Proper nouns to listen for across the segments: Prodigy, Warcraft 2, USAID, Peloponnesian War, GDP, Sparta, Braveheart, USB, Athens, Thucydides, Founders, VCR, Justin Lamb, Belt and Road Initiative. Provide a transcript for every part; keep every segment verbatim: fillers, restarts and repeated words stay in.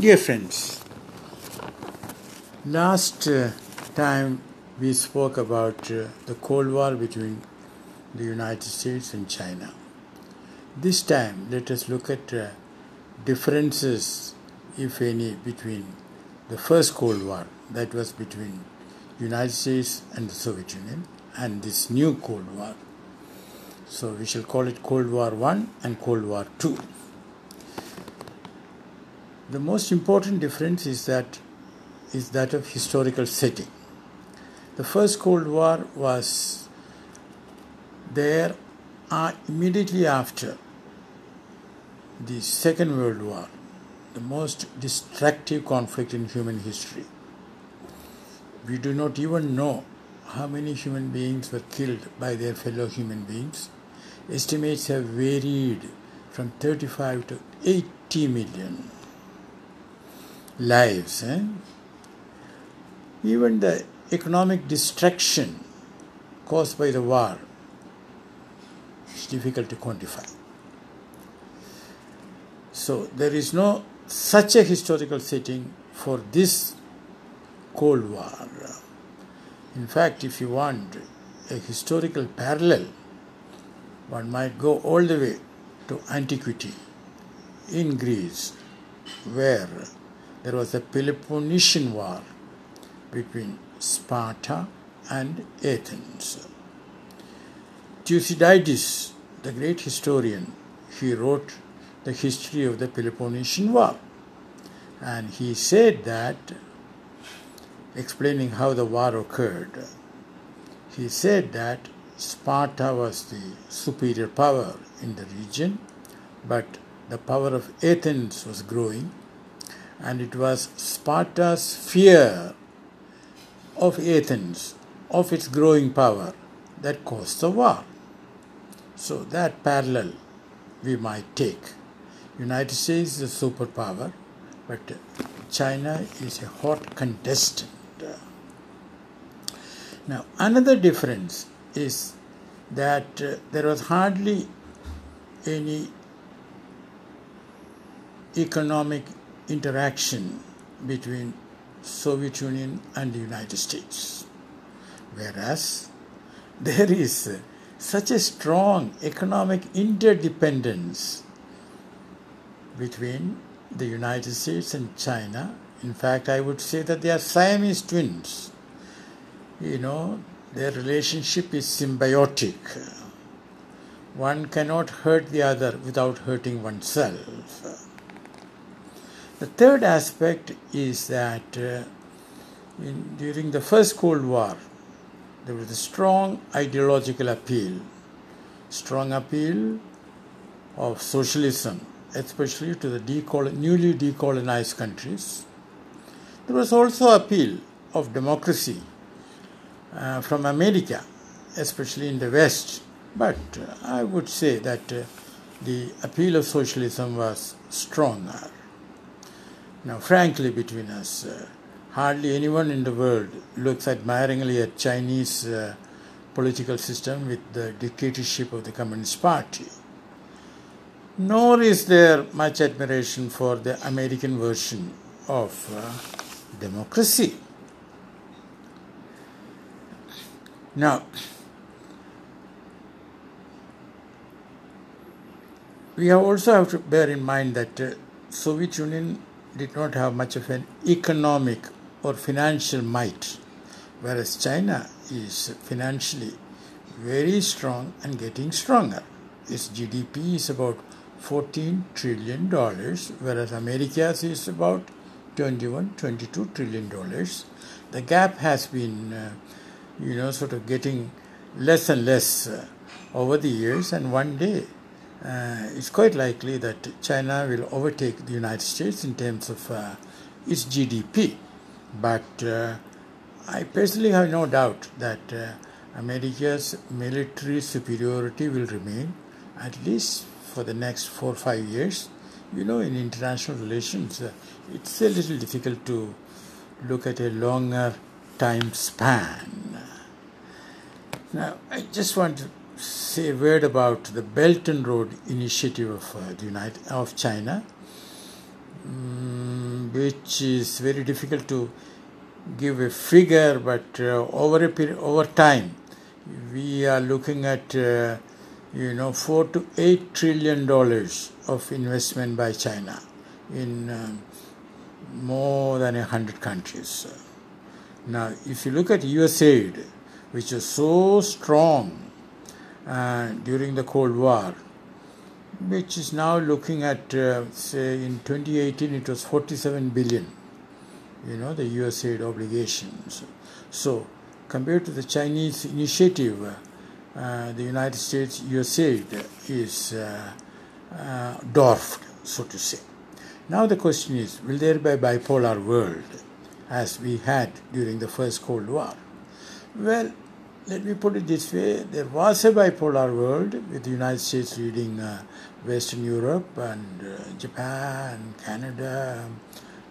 Dear friends, last uh, time we spoke about uh, the Cold War between the United States and China. This time let us look at uh, differences, if any, between the first Cold War, that was between the United States and the Soviet Union, and this new Cold War. So we shall call it Cold War One and Cold War Two. The most important difference is that is that of historical setting. The first Cold War was there uh, immediately after the Second World War, the most destructive conflict in human history. We do not even know how many human beings were killed by their fellow human beings. Estimates have varied from thirty-five to eighty million. Lives. Eh? Even the economic destruction caused by the war is difficult to quantify. So there is no such a historical setting for this Cold War. In fact, if you want a historical parallel, one might go all the way to antiquity in Greece, where there was a Peloponnesian War between Sparta and Athens. Thucydides, the great historian, he wrote the history of the Peloponnesian War, and he said that, explaining how the war occurred, he said that Sparta was the superior power in the region, but the power of Athens was growing. And it was Sparta's fear of Athens, of its growing power, that caused the war. So that parallel we might take. United States is a superpower, but China is a hot contestant. Now, another difference is that uh, there was hardly any economic interaction between Soviet Union and the United States, whereas there is such a strong economic interdependence between the United States and China. In fact, I would say that they are Siamese twins. You know, their relationship is symbiotic. One cannot hurt the other without hurting oneself. The third aspect is that uh, in, during the first Cold War, there was a strong ideological appeal, strong appeal of socialism, especially to the decol- newly decolonized countries. There was also appeal of democracy uh, from America, especially in the West. But uh, I would say that uh, the appeal of socialism was stronger. Now, frankly, between us, uh, hardly anyone in the world looks admiringly at Chinese uh, political system with the dictatorship of the Communist Party. Nor is there much admiration for the American version of uh, democracy. Now, we also have to bear in mind that uh, Soviet Union did not have much of an economic or financial might, whereas China is financially very strong and getting stronger. Its G D P is about fourteen trillion dollars, whereas America's is about twenty-one, twenty-two trillion dollars. The gap has been, uh, you know, sort of getting less and less uh, over the years, and one day, Uh, it's quite likely that China will overtake the United States in terms of uh, its G D P. But uh, I personally have no doubt that uh, America's military superiority will remain at least for the next four or five years. You know, in international relations, uh, it's a little difficult to look at a longer time span. Now, I just want to say a word about the Belt and Road Initiative of uh, the United of China. Mm. which is very difficult to give a figure, but uh, over a period, over time, we are looking at uh, you know four to eight trillion dollars of investment by China in uh, more than a hundred countries. Now, if you look at U S A I D, which was so strong uh, during the Cold War, which is now looking at, uh, say, in twenty eighteen, it was forty-seven billion, you know, the U S A I D obligations. So, compared to the Chinese initiative, uh, the United States U S A I D is uh, uh, dwarfed, so to say. Now the question is, will there be a bipolar world as we had during the first Cold War? Well, let me put it this way, there was a bipolar world with the United States leading uh, Western Europe and uh, Japan, Canada,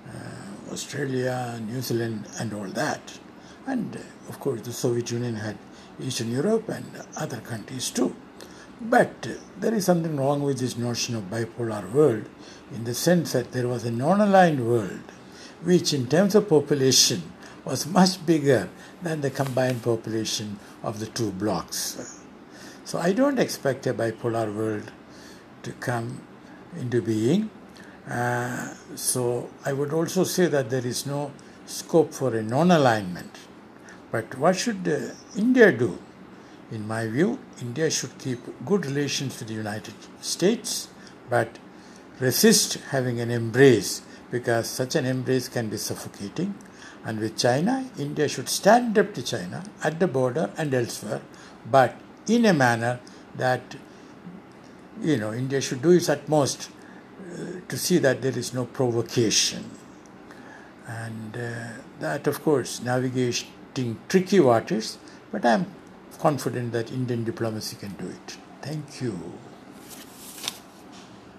uh, Australia, New Zealand and all that. And uh, of course the Soviet Union had Eastern Europe and other countries too. But uh, there is something wrong with this notion of bipolar world in the sense that there was a non-aligned world which in terms of population was much bigger than the combined population of the two blocks. So I don't expect a bipolar world to come into being. Uh, so I would also say that there is no scope for a non-alignment. But what should uh, India do? In my view, India should keep good relations with the United States, but resist having an embrace, because such an embrace can be suffocating. And with China, India should stand up to China at the border and elsewhere, but in a manner that, you know, India should do its utmost uh, to see that there is no provocation. And uh, that, of course, navigating tricky waters, but I'm confident that Indian diplomacy can do it. Thank you.